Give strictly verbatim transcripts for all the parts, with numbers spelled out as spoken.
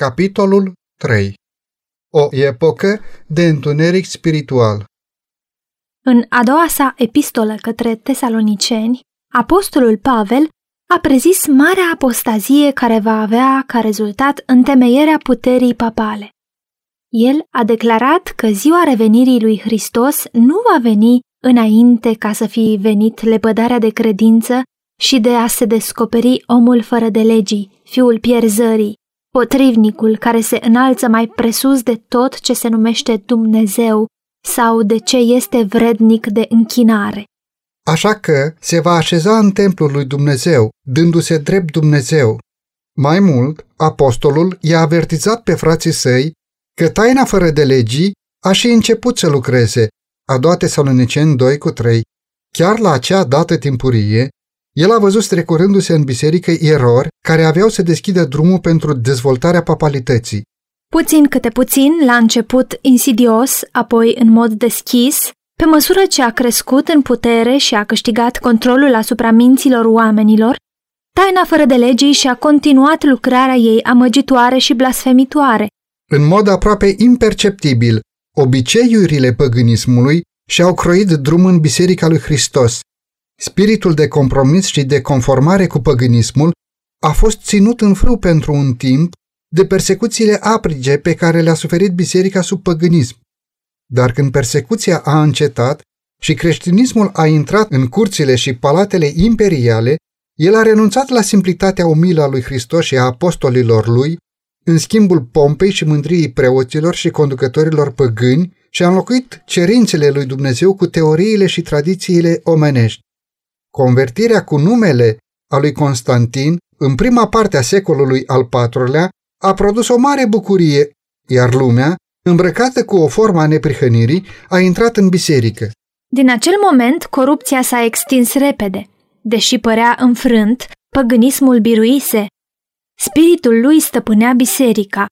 Capitolul trei. O epocă de întuneric spiritual. În a doua sa epistolă către Tesaloniceni, apostolul Pavel a prezis marea apostazie care va avea ca rezultat întemeierea puterii papale. El a declarat că ziua revenirii lui Hristos nu va veni înainte ca să fie venit lepădarea de credință și de a se descoperi omul fără de legii, fiul pierzării, potrivnicul care se înalță mai presus de tot ce se numește Dumnezeu sau de ce este vrednic de închinare. Așa că se va așeza în templul lui Dumnezeu, dându-se drept Dumnezeu. Mai mult, apostolul i-a avertizat pe frații săi că taina fără de legii a și început să lucreze, a doua Tesaloniceni doi cu trei. Chiar la acea dată timpurie, el a văzut strecurându-se în biserică erori care aveau să deschidă drumul pentru dezvoltarea papalității. Puțin câte puțin, la început insidios, apoi în mod deschis, pe măsură ce a crescut în putere și a câștigat controlul asupra minților oamenilor, taina fără de legii și-a continuat lucrarea ei amăgitoare și blasfemitoare. În mod aproape imperceptibil, obiceiurile păgânismului și-au croit drum în Biserica lui Hristos. Spiritul de compromis și de conformare cu păgânismul a fost ținut în frâu pentru un timp de persecuțiile aprige pe care le-a suferit biserica sub păgânism. Dar când persecuția a încetat și creștinismul a intrat în curțile și palatele imperiale, el a renunțat la simplitatea umilă a lui Hristos și a apostolilor lui, în schimbul pompei și mândriei preoților și conducătorilor păgâni, și a înlocuit cerințele lui Dumnezeu cu teoriile și tradițiile omenești. Convertirea cu numele a lui Constantin în prima parte a secolului al patrulea a produs o mare bucurie, iar lumea, îmbrăcată cu o formă a neprihănirii, a intrat în biserică. Din acel moment, corupția s-a extins repede. Deși părea înfrânt, păgânismul biruise. Spiritul lui stăpânea biserica.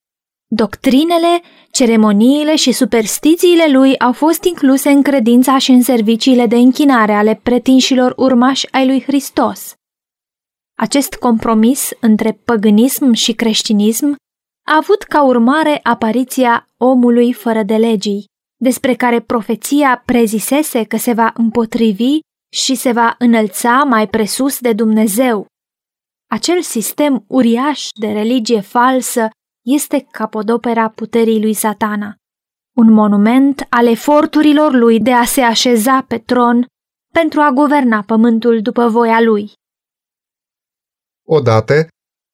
Doctrinele, ceremoniile și superstițiile lui au fost incluse în credința și în serviciile de închinare ale pretinșilor urmași ai lui Hristos. Acest compromis între păgânism și creștinism a avut ca urmare apariția omului fără de legii, despre care profeția prezisese că se va împotrivi și se va înălța mai presus de Dumnezeu. Acel sistem uriaș de religie falsă este capodopera puterii lui Satana, un monument al eforturilor lui de a se așeza pe tron pentru a guverna pământul după voia lui. Odată,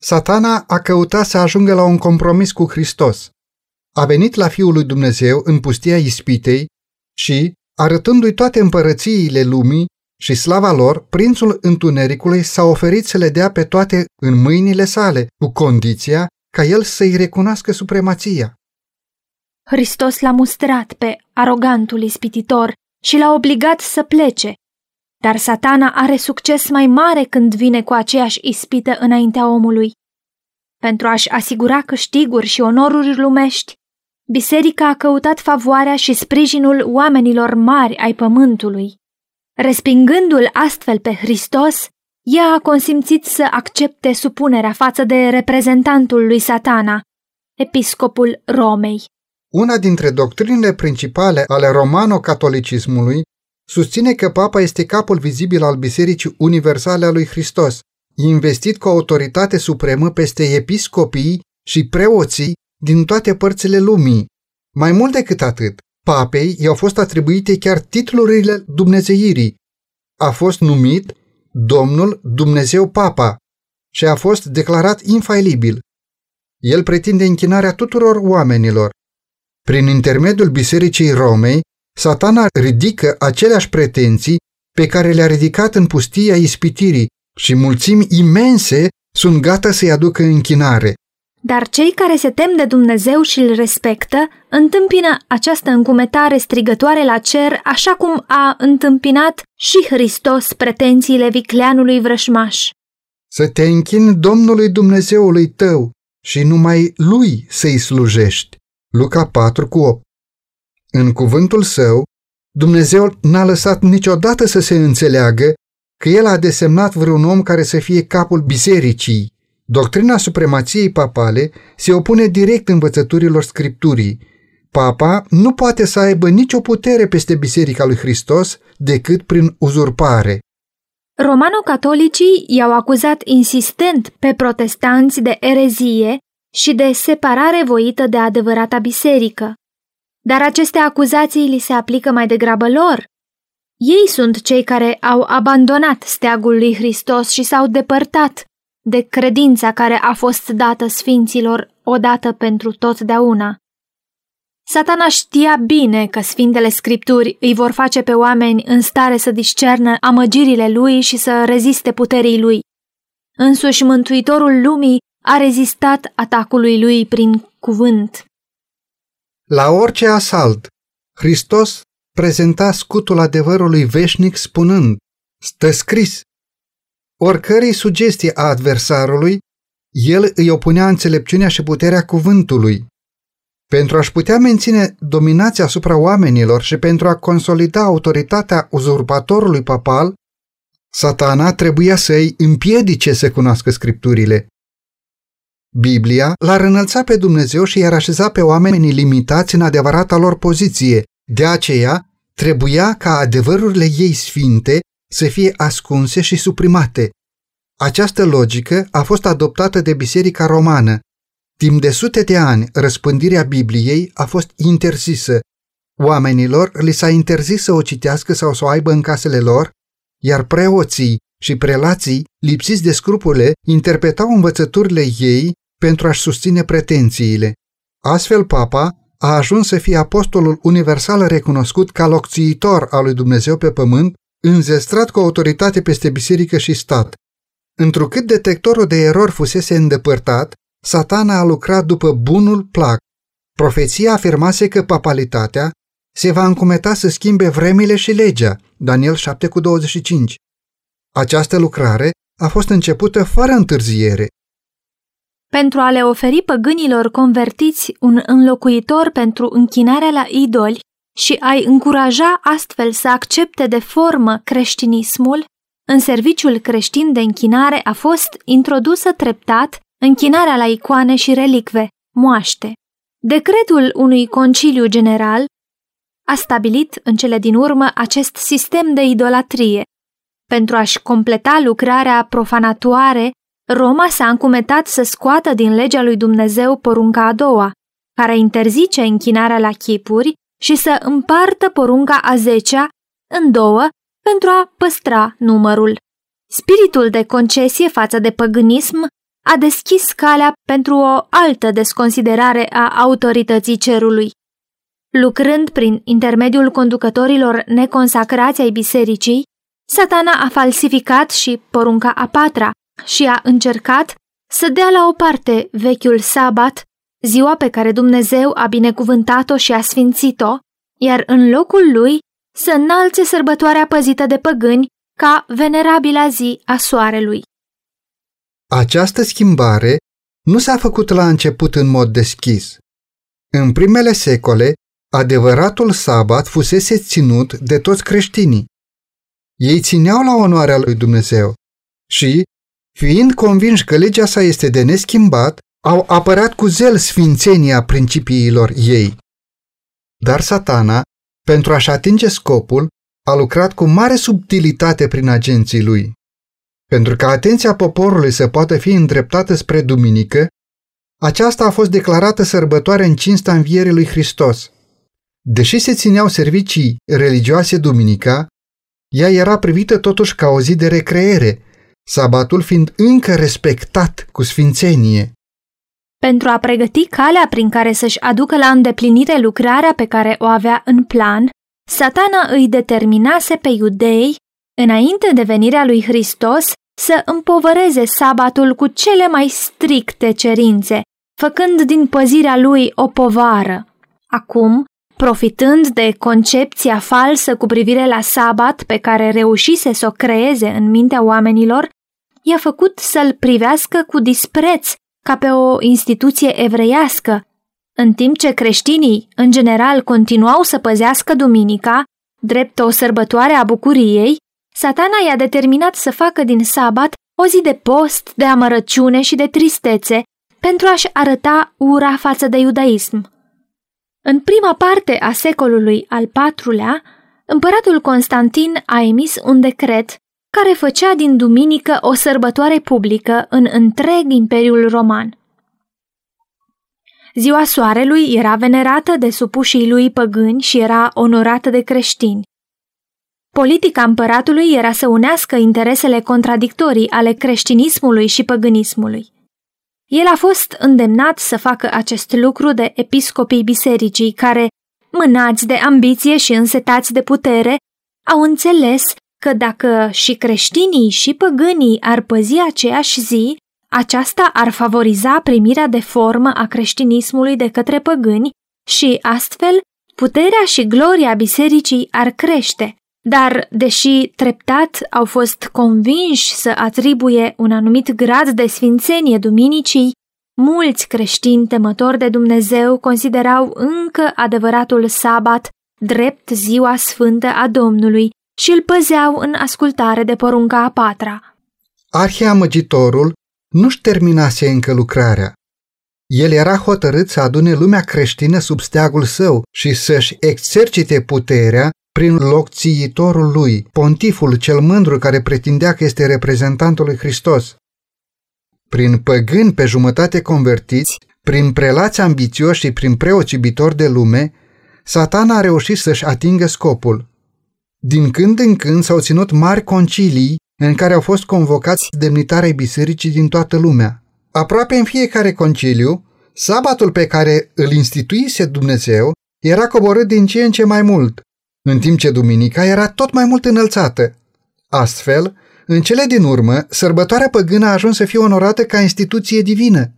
Satana a căutat să ajungă la un compromis cu Hristos. A venit la Fiul lui Dumnezeu în pustia ispitei și, arătându-i toate împărățiile lumii și slava lor, prințul întunericului s-a oferit să le dea pe toate în mâinile sale, cu condiția ca el să-i recunoască supremația. Hristos l-a mustrat pe arogantul ispititor și l-a obligat să plece, dar Satana are succes mai mare când vine cu aceeași ispită înaintea omului. Pentru a-și asigura câștiguri și onoruri lumești, biserica a căutat favoarea și sprijinul oamenilor mari ai pământului. Respingându-l astfel pe Hristos, ea a consimțit să accepte supunerea față de reprezentantul lui Satana, episcopul Romei. Una dintre doctrinele principale ale romano-catolicismului susține că papa este capul vizibil al Bisericii Universale a lui Hristos, investit cu autoritate supremă peste episcopii și preoții din toate părțile lumii. Mai mult decât atât, papei i-au fost atribuite chiar titlurile dumnezeirii. A fost numit Domnul Dumnezeu Papa și a fost declarat infailibil. El pretinde închinarea tuturor oamenilor. Prin intermediul Bisericii Romei, Satana ridică aceleași pretenții pe care le-a ridicat în pustia ispitirii și mulțimi imense sunt gata să-i aducă închinare. Dar cei care se tem de Dumnezeu și îl respectă întâmpină această încumetare strigătoare la cer, așa cum a întâmpinat și Hristos pretențiile vicleanului vrășmaș. Să te închini Domnului Dumnezeului tău și numai Lui să-i slujești. Luca patru cu opt. În cuvântul său, Dumnezeu n-a lăsat niciodată să se înțeleagă că El a desemnat vreun om care să fie capul bisericii, Doctrina supremației papale se opune direct învățăturilor Scripturii. Papa nu poate să aibă nicio putere peste Biserica lui Hristos decât prin uzurpare. Romano-catolicii i-au acuzat insistent pe protestanți de erezie și de separare voită de adevărata biserică. Dar aceste acuzații li se aplică mai degrabă lor. Ei sunt cei care au abandonat steagul lui Hristos și s-au depărtat de credința care a fost dată sfinților odată pentru totdeauna. Satana știa bine că Sfintele Scripturi îi vor face pe oameni în stare să discernă amăgirile lui și să reziste puterii lui. Însuși Mântuitorul lumii a rezistat atacului lui prin cuvânt. La orice asalt, Hristos prezenta scutul adevărului veșnic spunând: "Stă scris!" Oricărei sugestii a adversarului, el îi opunea înțelepciunea și puterea cuvântului. Pentru a-și putea menține dominația asupra oamenilor și pentru a consolida autoritatea uzurpatorului papal, Satana trebuia să îi împiedice să cunoască Scripturile. Biblia l-ar înălța pe Dumnezeu și i-ar așeza pe oamenii limitați în adevărata lor poziție. De aceea, trebuia ca adevărurile ei sfinte să fie ascunse și suprimate. Această logică a fost adoptată de Biserica Romană. Timp de sute de ani, răspândirea Bibliei a fost interzisă. Oamenilor li s-a interzis să o citească sau să o aibă în casele lor, iar preoții și prelații, lipsiți de scrupule, interpretau învățăturile ei pentru a-și susține pretențiile. Astfel, Papa a ajuns să fie apostolul universal recunoscut ca locțiitor al lui Dumnezeu pe pământ, înzestrat cu autoritate peste biserică și stat. Întrucât detectorul de erori fusese îndepărtat, Satana a lucrat după bunul plac. Profeția afirmase că papalitatea se va încumeta să schimbe vremile și legea, Daniel șapte douăzeci și cinci. Această lucrare a fost începută fără întârziere. Pentru a le oferi păgânilor convertiți un înlocuitor pentru închinarea la idoli și a-i încuraja astfel să accepte de formă creștinismul, în serviciul creștin de închinare a fost introdusă treptat închinarea la icoane și relicve, moaște. Decretul unui conciliu general a stabilit în cele din urmă acest sistem de idolatrie. Pentru a-și completa lucrarea profanatoare, Roma s-a încumetat să scoată din legea lui Dumnezeu porunca a doua, care interzice închinarea la chipuri, și să împartă porunca a zecea în două pentru a păstra numărul. Spiritul de concesie față de păgânism a deschis calea pentru o altă desconsiderare a autorității cerului. Lucrând prin intermediul conducătorilor neconsacrați ai bisericii, Satana a falsificat și porunca a patra și a încercat să dea la o parte vechiul sabat, ziua pe care Dumnezeu a binecuvântat-o și a sfințit-o, iar în locul lui să înalțe sărbătoarea păzită de păgâni ca venerabila zi a soarelui. Această schimbare nu s-a făcut la început în mod deschis. În primele secole, adevăratul sabat fusese ținut de toți creștinii. Ei țineau la onoarea lui Dumnezeu și, fiind convinși că legea sa este de neschimbat, au apărat cu zel sfințenia principiilor ei. Dar Satana, pentru a-și atinge scopul, a lucrat cu mare subtilitate prin agenții lui. Pentru ca atenția poporului să poată fi îndreptată spre duminică, aceasta a fost declarată sărbătoare în cinsta învierii lui Hristos. Deși se țineau servicii religioase duminica, ea era privită totuși ca o zi de recreere, sabatul fiind încă respectat cu sfințenie. Pentru a pregăti calea prin care să-și aducă la îndeplinire lucrarea pe care o avea în plan, Satana îi determinase pe iudei, înainte de venirea lui Hristos, să împovăreze sabatul cu cele mai stricte cerințe, făcând din păzirea lui o povară. Acum, profitând de concepția falsă cu privire la sabat pe care reușise să o creeze în mintea oamenilor, i-a făcut să-l privească cu dispreț ca pe o instituție evreiască. În timp ce creștinii, în general, continuau să păzească duminica, drept o sărbătoare a bucuriei, Satana i-a determinat să facă din sabat o zi de post, de amărăciune și de tristețe pentru a-și arăta ura față de iudaism. În prima parte a secolului al patrulea, împăratul Constantin a emis un decret care făcea din duminică o sărbătoare publică în întreg Imperiul Roman. Ziua soarelui era venerată de supușii lui păgâni și era onorată de creștini. Politica împăratului era să unească interesele contradictorii ale creștinismului și păgânismului. El a fost îndemnat să facă acest lucru de episcopii bisericii care, mânați de ambiție și însetați de putere, au înțeles că dacă și creștinii și păgânii ar păzi aceeași zi, aceasta ar favoriza primirea de formă a creștinismului de către păgâni și, astfel, puterea și gloria bisericii ar crește, dar, deși treptat au fost convinși să atribuie un anumit grad de sfințenie duminicii, mulți creștini temători de Dumnezeu considerau încă adevăratul sabat drept ziua sfântă a Domnului și îl păzeau în ascultare de porunca a patra. Arhiamăgitorul nu-și terminase încă lucrarea. El era hotărât să adune lumea creștină sub steagul său și să-și exercite puterea prin locțiitorul lui, pontiful cel mândru care pretindea că este reprezentantul lui Hristos. Prin păgâni pe jumătate convertiți, prin prelați ambițioși și prin preoți iubitori de lume, Satana a reușit să-și atingă scopul. Din când în când s-au ținut mari concilii în care au fost convocați demnitarii bisericii din toată lumea. Aproape în fiecare conciliu, sabatul pe care îl instituise Dumnezeu era coborât din ce în ce mai mult, în timp ce duminica era tot mai mult înălțată. Astfel, în cele din urmă, sărbătoarea păgână a ajuns să fie onorată ca instituție divină,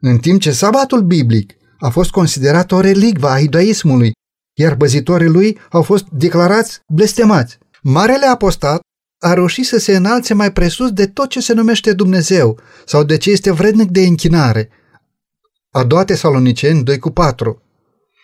în timp ce sabatul biblic a fost considerat o relicvă a iudaismului, iar păzitorii lui au fost declarați blestemați. Marele apostat a reușit să se înalțe mai presus de tot ce se numește Dumnezeu sau de ce este vrednic de închinare. A doua Tesaloniceni doi cu patru.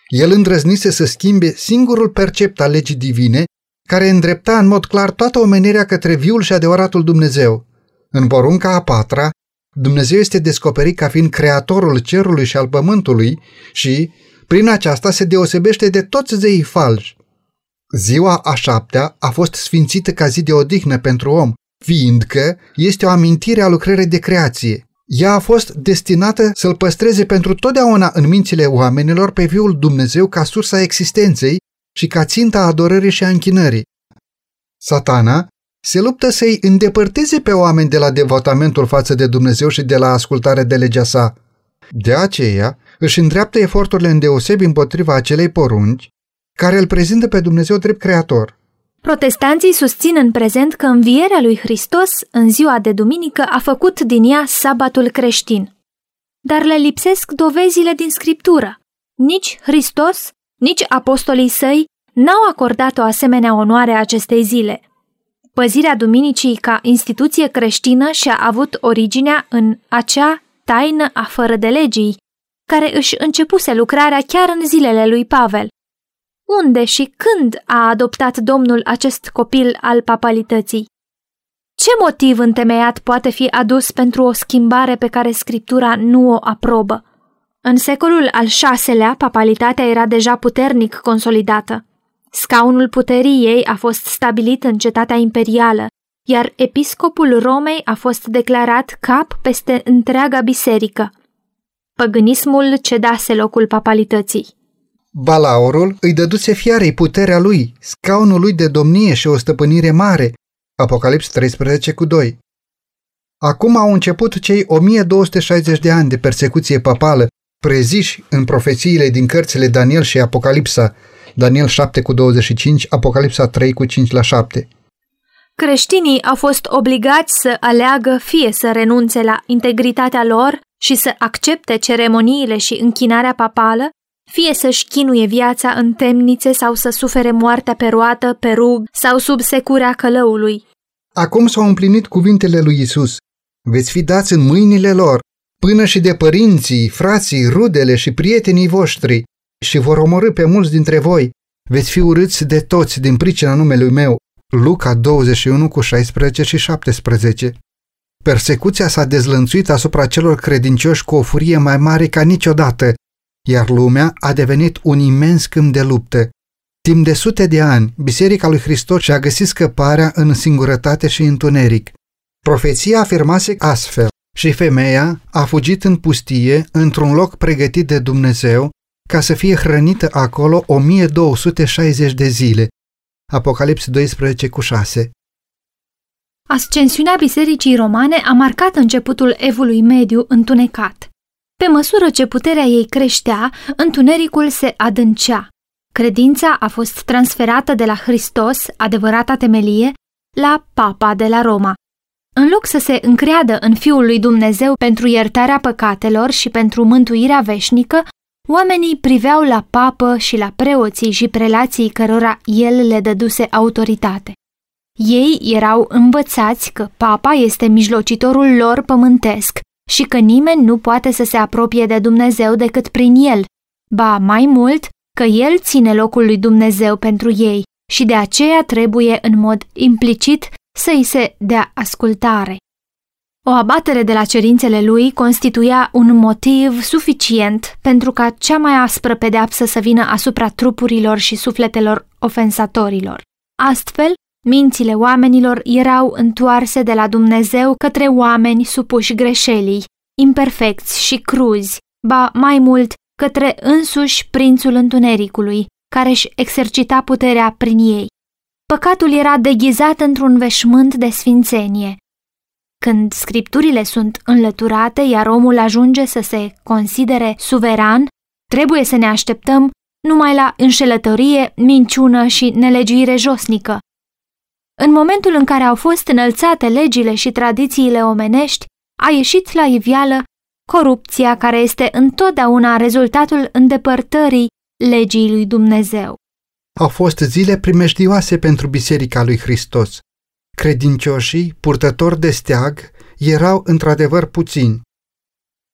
El îndrăznise să schimbe singurul percept al legii divine care îndrepta în mod clar toată omenirea către viul și adevăratul Dumnezeu. În porunca a patra, Dumnezeu este descoperit ca fiind creatorul cerului și al pământului și, prin aceasta, se deosebește de toți zeii falși. Ziua a șaptea a fost sfințită ca zi de odihnă pentru om, fiindcă este o amintire a lucrării de creație. Ea a fost destinată să-l păstreze pentru totdeauna în mințile oamenilor pe viul Dumnezeu ca sursa existenței și ca ținta adorării și a închinării. Satana se luptă să-i îndepărteze pe oameni de la devotamentul față de Dumnezeu și de la ascultarea de legea sa. De aceea își îndreaptă eforturile îndeosebi împotriva acelei porunci care îl prezintă pe Dumnezeu drept creator. Protestanții susțin în prezent că învierea lui Hristos în ziua de duminică a făcut din ea sabatul creștin. Dar le lipsesc dovezile din Scriptură. Nici Hristos, nici apostolii săi n-au acordat o asemenea onoare acestei zile. Păzirea duminicii ca instituție creștină și-a avut originea în acea taină a fără de legii, care își începuse lucrarea chiar în zilele lui Pavel. Unde și când a adoptat Domnul acest copil al papalității? Ce motiv întemeiat poate fi adus pentru o schimbare pe care Scriptura nu o aprobă? În secolul al șaselea, papalitatea era deja puternic consolidată. Scaunul puterii ei a fost stabilit în cetatea imperială, iar episcopul Romei a fost declarat cap peste întreaga biserică. Păgânismul cedase locul papalității. Balaurul îi dăduse fiarei puterea lui, scaunul lui de domnie și o stăpânire mare. Apocalips treisprezece doi. Acum au început cei o mie două sute șaizeci de ani de persecuție papală, preziși în profețiile din cărțile Daniel și Apocalipsa, Daniel șapte douăzeci și cinci, Apocalipsa trei cinci la șapte. Creștinii au fost obligați să aleagă fie să renunțe la integritatea lor și să accepte ceremoniile și închinarea papală, fie să-și chinuie viața în temnițe sau să sufere moartea pe roată, pe rug sau sub securea călăului. Acum s-au împlinit cuvintele lui Iisus: veți fi dați în mâinile lor, până și de părinții, frații, rudele și prietenii voștri, și vor omorî pe mulți dintre voi. Veți fi urâți de toți din pricina numelui meu. Luca douăzeci și unu, șaisprezece și șaptesprezece. Persecuția s-a dezlănțuit asupra celor credincioși cu o furie mai mare ca niciodată, iar lumea a devenit un imens câmp de luptă. Timp de sute de ani, Biserica lui Hristos și-a găsit scăparea în singurătate și întuneric. Profeția afirmase astfel: și femeia a fugit în pustie, într-un loc pregătit de Dumnezeu, ca să fie hrănită acolo o mie două sute șaizeci de zile. Apocalips doisprezece cu șase. Ascensiunea Bisericii Romane a marcat începutul evului mediu întunecat. Pe măsură ce puterea ei creștea, întunericul se adâncea. Credința a fost transferată de la Hristos, adevărata temelie, la Papa de la Roma. În loc să se încreadă în Fiul lui Dumnezeu pentru iertarea păcatelor și pentru mântuirea veșnică, oamenii priveau la papă și la preoții și prelații cărora el le dăduse autoritate. Ei erau învățați că papa este mijlocitorul lor pământesc și că nimeni nu poate să se apropie de Dumnezeu decât prin el, ba mai mult că el ține locul lui Dumnezeu pentru ei și de aceea trebuie în mod implicit să îi se dea ascultare. O abatere de la cerințele lui constituia un motiv suficient pentru ca cea mai aspră pedeapsă să vină asupra trupurilor și sufletelor ofensatorilor. Astfel, mințile oamenilor erau întoarse de la Dumnezeu către oameni supuși greșelii, imperfecți și cruzi, ba mai mult către însuși prințul întunericului, care își exercita puterea prin ei. Păcatul era deghizat într-un veșmânt de sfințenie. Când scripturile sunt înlăturate, iar omul ajunge să se considere suveran, trebuie să ne așteptăm numai la înșelătorie, minciună și nelegiuire josnică. În momentul în care au fost înălțate legile și tradițiile omenești, a ieșit la iveală corupția care este întotdeauna rezultatul îndepărtării legii lui Dumnezeu. Au fost zile primejdioase pentru Biserica lui Hristos. Credincioșii, purtători de steag, erau într-adevăr puțini.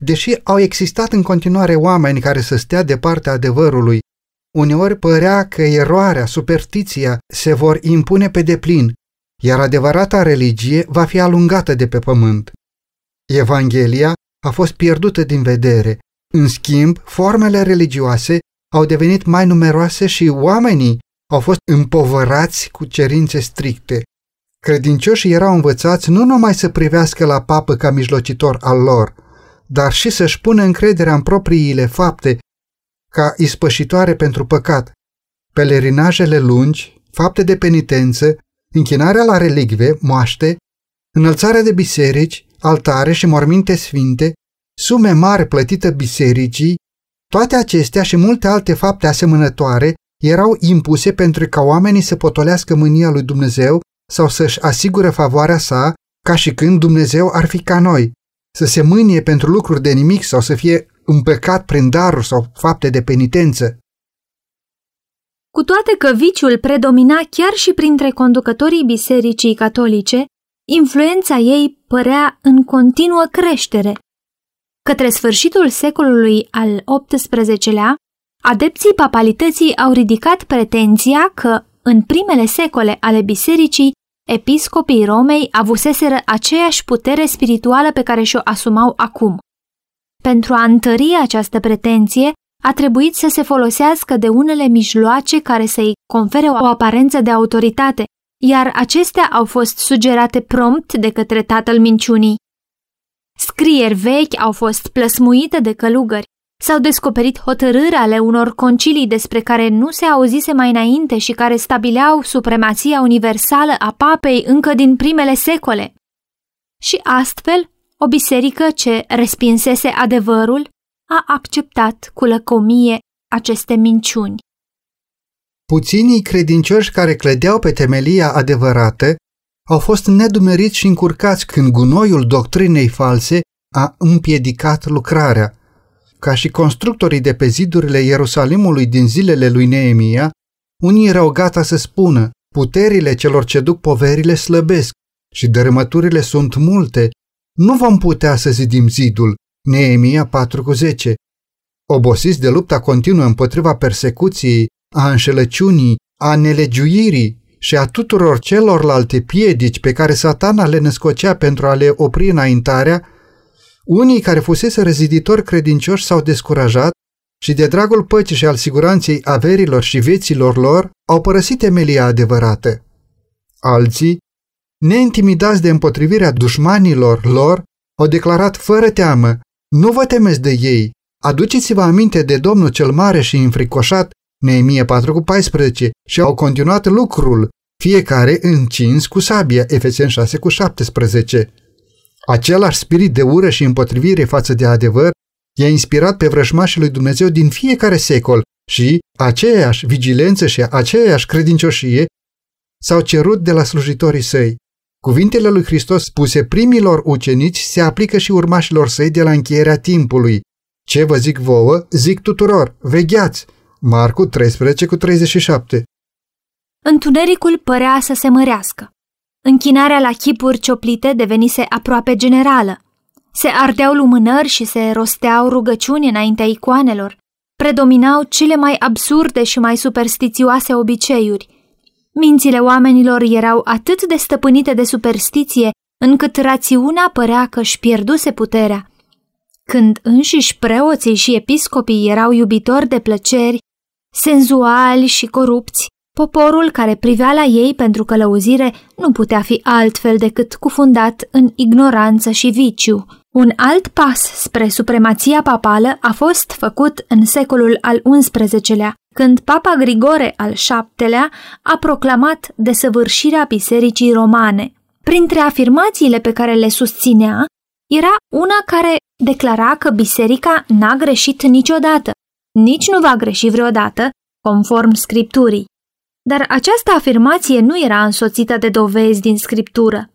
Deși au existat în continuare oameni care să stea de partea adevărului, uneori părea că eroarea, superstiția se vor impune pe deplin, iar adevărata religie va fi alungată de pe pământ. Evanghelia a fost pierdută din vedere. În schimb, formele religioase au devenit mai numeroase și oamenii au fost împovărați cu cerințe stricte. Credincioșii erau învățați nu numai să privească la papă ca mijlocitor al lor, dar și să-și pună încrederea în propriile fapte ca ispășitoare pentru păcat. Pelerinajele lungi, fapte de penitență, închinarea la relicve, moaște, înălțarea de biserici, altare și morminte sfinte, sume mari plătite bisericii, toate acestea și multe alte fapte asemănătoare erau impuse pentru ca oamenii să potolească mânia lui Dumnezeu sau să-și asigure favoarea sa, ca și când Dumnezeu ar fi ca noi, să se mânie pentru lucruri de nimic sau să fie împăcat prin daruri sau fapte de penitență. Cu toate că viciul predomina chiar și printre conducătorii bisericii catolice, influența ei părea în continuă creștere. Către sfârșitul secolului al optsprezecelea, adepții papalității au ridicat pretenția că, în primele secole ale bisericii, episcopii Romei avuseseră aceeași putere spirituală pe care și-o asumau acum. Pentru a întări această pretenție, a trebuit să se folosească de unele mijloace care să-i confere o aparență de autoritate, iar acestea au fost sugerate prompt de către tatăl minciunii. Scrieri vechi au fost plăsmuite de călugări, s-au descoperit hotărâri ale unor concilii despre care nu se auzise mai înainte și care stabileau supremația universală a papei încă din primele secole. Și astfel, o biserică ce respinsese adevărul a acceptat cu lăcomie aceste minciuni. Puținii credincioși care clădeau pe temelia adevărată au fost nedumeriți și încurcați când gunoiul doctrinei false a împiedicat lucrarea. Ca și constructorii de pe zidurile Ierusalimului din zilele lui Neemia, unii erau gata să spună: puterile celor ce duc poverile slăbesc și dărâmăturile sunt multe, nu vom putea să zidim zidul. Neemia patru cu zece. Obosiți de lupta continuă împotriva persecuției, a înșelăciunii, a nelegiuirii și a tuturor celorlalte piedici pe care Satana le născocea pentru a le opri înaintarea, unii care fuseseră ziditori credincioși s-au descurajat și de dragul păcii și al siguranței averilor și vieților lor au părăsit temelia adevărată. Alții, neintimidați de împotrivirea dușmanilor lor, au declarat fără teamă: nu vă temeți de ei, aduceți-vă aminte de Domnul cel mare și înfricoșat, Neemia patru paisprezece, și au continuat lucrul, fiecare încins cu sabia, Efeseni șase șaptesprezece. Același spirit de ură și împotrivire față de adevăr i-a inspirat pe vrăjmașii lui Dumnezeu din fiecare secol și aceeași vigilență și aceeași credincioșie s-au cerut de la slujitorii săi. Cuvintele lui Hristos spuse primilor ucenici se aplică și urmașilor săi de la încheierea timpului. Ce vă zic vouă, zic tuturor, vegheați! Marcu treisprezece cu treizeci și șapte. Întunericul părea să se mărească. Închinarea la chipuri cioplite devenise aproape generală. Se ardeau lumânări și se rosteau rugăciuni înaintea icoanelor. Predominau cele mai absurde și mai superstițioase obiceiuri. Mințile oamenilor erau atât de stăpânite de superstiție, încât rațiunea părea că își pierduse puterea. Când înșiși preoții și episcopii erau iubitori de plăceri, senzuali și corupți, poporul care privea la ei pentru călăuzire nu putea fi altfel decât cufundat în ignoranță și viciu. Un alt pas spre supremația papală a fost făcut în secolul al unsprezecelea, când Papa Grigore al șaptelea a proclamat desăvârșirea Bisericii Romane. Printre afirmațiile pe care le susținea, era una care declara că biserica n-a greșit niciodată, nici nu va greși vreodată, conform Scripturii. Dar această afirmație nu era însoțită de dovezi din Scriptură.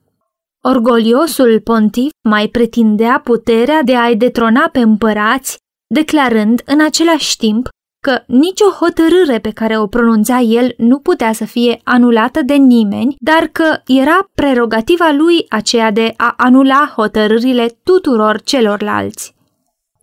Orgoliosul pontif mai pretindea puterea de a-i detrona pe împărați, declarând în același timp că nicio hotărâre pe care o pronunța el nu putea să fie anulată de nimeni, dar că era prerogativa lui aceea de a anula hotărârile tuturor celorlalți.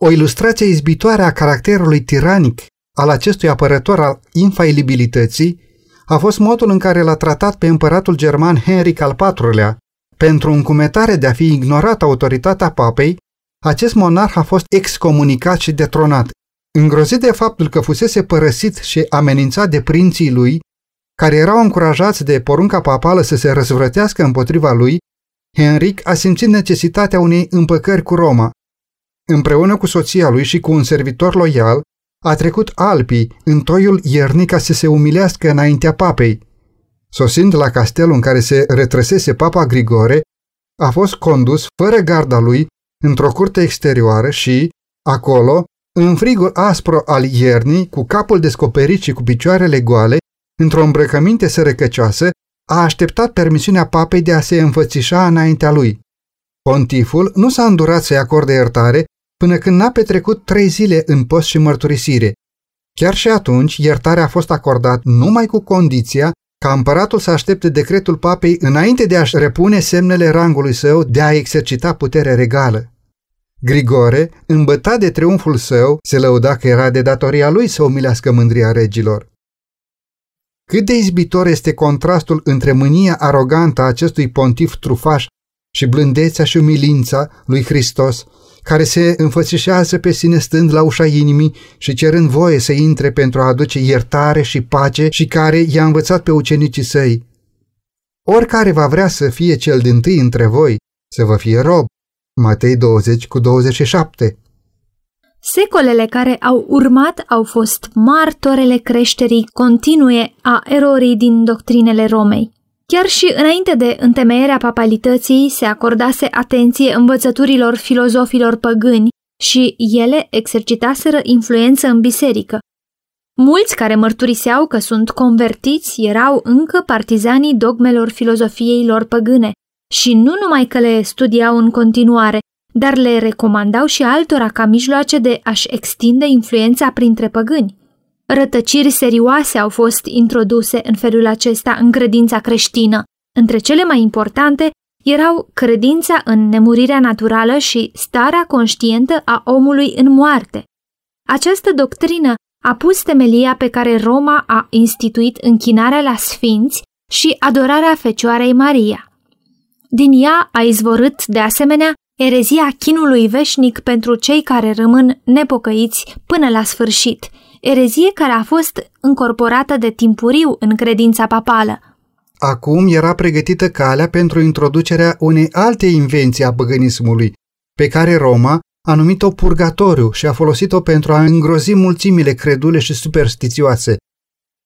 O ilustrație izbitoare a caracterului tiranic al acestui apărător al infailibilității a fost modul în care l-a tratat pe împăratul german Henric al patrulea. Pentru încumetare de a fi ignorată autoritatea papei, acest monarh a fost excomunicat și detronat. Îngrozit de faptul că fusese părăsit și amenințat de prinții lui, care erau încurajați de porunca papală să se răzvrătească împotriva lui, Henric a simțit necesitatea unei împăcări cu Roma. Împreună cu soția lui și cu un servitor loial, a trecut Alpii în toiul iernii ca să se umilească înaintea papei. Sosind la castelul în care se retrăsese Papa Grigore, a fost condus fără garda lui într-o curte exterioară și, acolo, în frigul aspru al iernii, cu capul descoperit și cu picioarele goale, într-o îmbrăcăminte sărăcăcioasă, a așteptat permisiunea papei de a se înfățișa înaintea lui. Pontiful nu s-a îndurat să-i acorde iertare până când n-a petrecut trei zile în post și mărturisire. Chiar și atunci, iertarea a fost acordată numai cu condiția ca împăratul să aștepte decretul papei înainte de a-și repune semnele rangului său de a exercita puterea regală. Grigore, îmbătat de triumful său, se lăuda că era de datoria lui să umilească mândria regilor. Cât de izbitor este contrastul între mânia arogantă a acestui pontif trufaș și blândețea și umilința lui Hristos, care se înfățișează pe sine stând la ușa inimii și cerând voie să intre pentru a aduce iertare și pace și care i-a învățat pe ucenicii săi: oricare va vrea să fie cel din tâi între voi, să vă fie rob. Matei douăzeci cu douăzeci și șapte. Secolele care au urmat au fost martorele creșterii continue a erorii din doctrinele Romei. Chiar și înainte de întemeierea papalității se acordase atenție învățăturilor filozofilor păgâni și ele exercitaseră influență în biserică. Mulți care mărturiseau că sunt convertiți erau încă partizanii dogmelor filozofiei lor păgâne și nu numai că le studiau în continuare, dar le recomandau și altora ca mijloace de a-și extinde influența printre păgâni. Rătăciri serioase au fost introduse în felul acesta în credința creștină. Între cele mai importante erau credința în nemurirea naturală și starea conștientă a omului în moarte. Această doctrină a pus temelia pe care Roma a instituit închinarea la sfinți și adorarea Fecioarei Maria. Din ea a izvorât, de asemenea, erezia chinului veșnic pentru cei care rămân nepocăiți până la sfârșit, erezie care a fost încorporată de timpuriu în credința papală. Acum era pregătită calea pentru introducerea unei alte invenții a păgânismului, pe care Roma a numit-o purgatoriu și a folosit-o pentru a îngrozi mulțimile credule și superstițioase.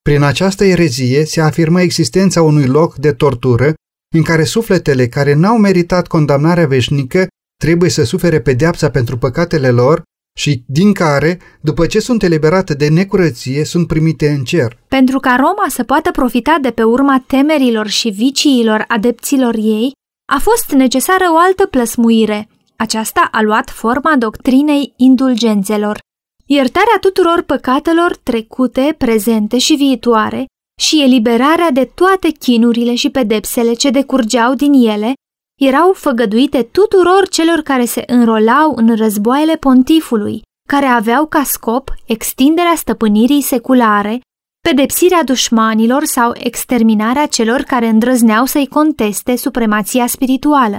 Prin această erezie se afirmă existența unui loc de tortură în care sufletele care n-au meritat condamnarea veșnică trebuie să sufere pedeapsa pentru păcatele lor și din care, după ce sunt eliberate de necurăție, sunt primite în cer. Pentru ca Roma să poată profita de pe urma temerilor și viciilor adepților ei, a fost necesară o altă plăsmuire. Aceasta a luat forma doctrinei indulgențelor. Iertarea tuturor păcatelor trecute, prezente și viitoare și eliberarea de toate chinurile și pedepsele ce decurgeau din ele erau făgăduite tuturor celor care se înrolau în războaiele pontifului, care aveau ca scop extinderea stăpânirii seculare, pedepsirea dușmanilor sau exterminarea celor care îndrăzneau să-i conteste supremația spirituală.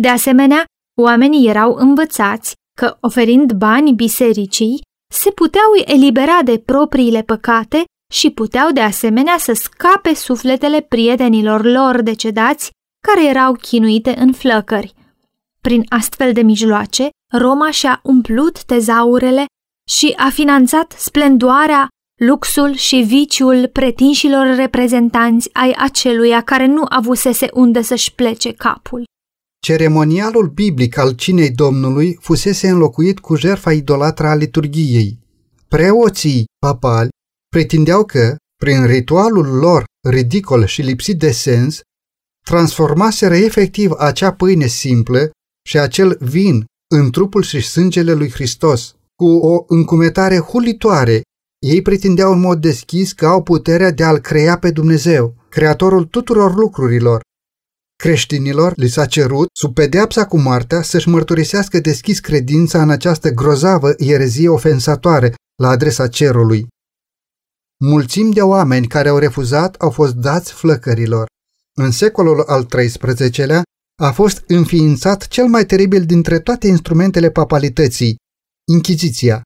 De asemenea, oamenii erau învățați că, oferind bani bisericii, se puteau elibera de propriile păcate și puteau de asemenea să scape sufletele prietenilor lor decedați care erau chinuite în flăcări. Prin astfel de mijloace, Roma și-a umplut tezaurele și a finanțat splendoarea, luxul și viciul pretinșilor reprezentanți ai aceluia care nu avusese unde să-și plece capul. Ceremonialul biblic al cinei Domnului fusese înlocuit cu jertfa idolatra a liturghiei. Preoții papali pretindeau că, prin ritualul lor ridicol și lipsit de sens, transformaseră efectiv acea pâine simplă și acel vin în trupul și sângele lui Hristos. Cu o încumetare hulitoare, ei pretindeau în mod deschis că au puterea de a-L crea pe Dumnezeu, creatorul tuturor lucrurilor. Creștinilor li s-a cerut, sub pedeapsa cu moartea, să-și mărturisească deschis credința în această grozavă erezie ofensatoare la adresa cerului. Mulțimi de oameni care au refuzat au fost dați flăcărilor. În secolul al treisprezecelea a fost înființat cel mai teribil dintre toate instrumentele papalității, Inchiziția.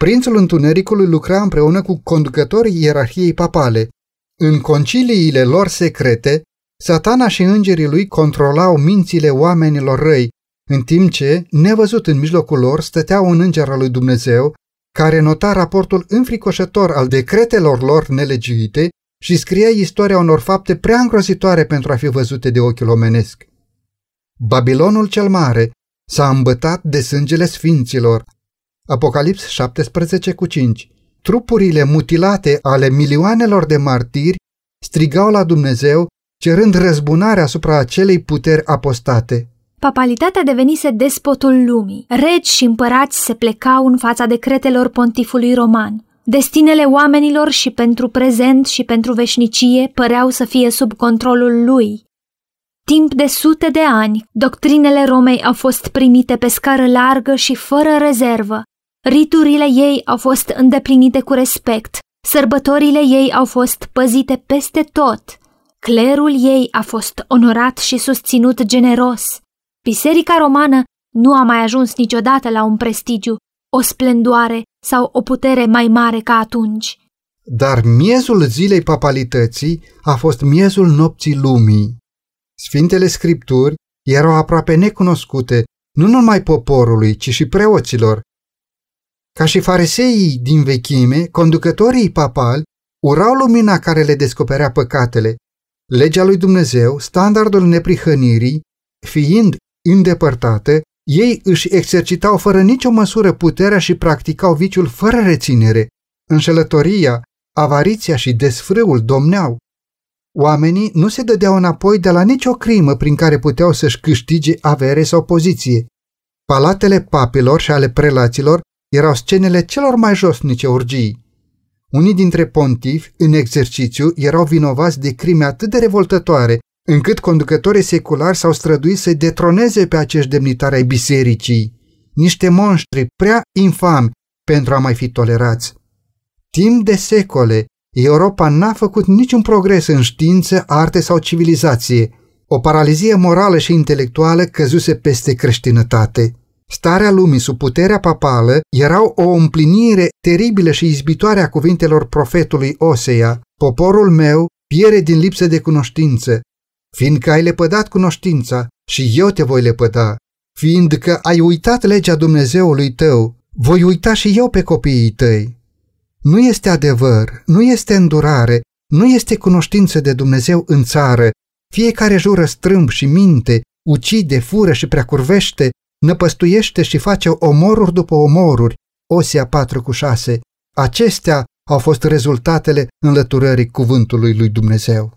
Prințul Întunericului lucra împreună cu conducătorii ierarhiei papale. În conciliile lor secrete, Satana și îngerii lui controlau mințile oamenilor răi, în timp ce, nevăzut în mijlocul lor, stătea un înger al lui Dumnezeu, care nota raportul înfricoșător al decretelor lor nelegiuite și scria istoria unor fapte prea îngrozitoare pentru a fi văzute de ochiul omenesc. Babilonul cel mare s-a îmbătat de sângele sfinților. Apocalips șaptesprezece cu cinci. Trupurile mutilate ale milioanelor de martiri strigau la Dumnezeu, cerând răzbunarea asupra acelei puteri apostate. Papalitatea devenise despotul lumii. Regi și împărați se plecau în fața decretelor pontifului roman. Destinele oamenilor și pentru prezent și pentru veșnicie păreau să fie sub controlul lui. Timp de sute de ani, doctrinele Romei au fost primite pe scară largă și fără rezervă. Riturile ei au fost îndeplinite cu respect. Sărbătorile ei au fost păzite peste tot. Clerul ei a fost onorat și susținut generos. Biserica romană nu a mai ajuns niciodată la un prestigiu, o splendoare sau o putere mai mare ca atunci. Dar miezul zilei papalității a fost miezul nopții lumii. Sfintele Scripturi erau aproape necunoscute, nu numai poporului, ci și preoților. Ca și fariseii din vechime, conducătorii papali urau lumina care le descoperea păcatele. Legea lui Dumnezeu, standardul neprihănirii, fiind îndepărtate, ei își exercitau fără nicio măsură puterea și practicau viciul fără reținere. Înșelătoria, avariția și desfrâul domneau. Oamenii nu se dădeau înapoi de la nicio crimă prin care puteau să-și câștige avere sau poziție. Palatele papilor și ale prelaților erau scenele celor mai josnice orgii. Unii dintre pontifi, în exercițiu, erau vinovați de crime atât de revoltătoare, încât conducătorii seculari s-au străduit să-i detroneze pe acești demnitari ai bisericii, niște monștri prea infami pentru a mai fi tolerați. Timp de secole, Europa n-a făcut niciun progres în știință, arte sau civilizație. O paralizie morală și intelectuală căzuse peste creștinătate. Starea lumii sub puterea papală erau o împlinire teribilă și izbitoare a cuvintelor profetului Osea: poporul meu piere din lipsă de cunoștință, fiindcă ai lepădat cunoștința și eu te voi lepăda, fiindcă ai uitat legea Dumnezeului tău, voi uita și eu pe copiii tăi. Nu este adevăr, nu este îndurare, nu este cunoștință de Dumnezeu în țară. Fiecare jură strâmb și minte, ucide, fură și preacurvește, năpăstuiește și face omoruri după omoruri. Osea patru cu șase. Acestea au fost rezultatele înlăturării cuvântului lui Dumnezeu.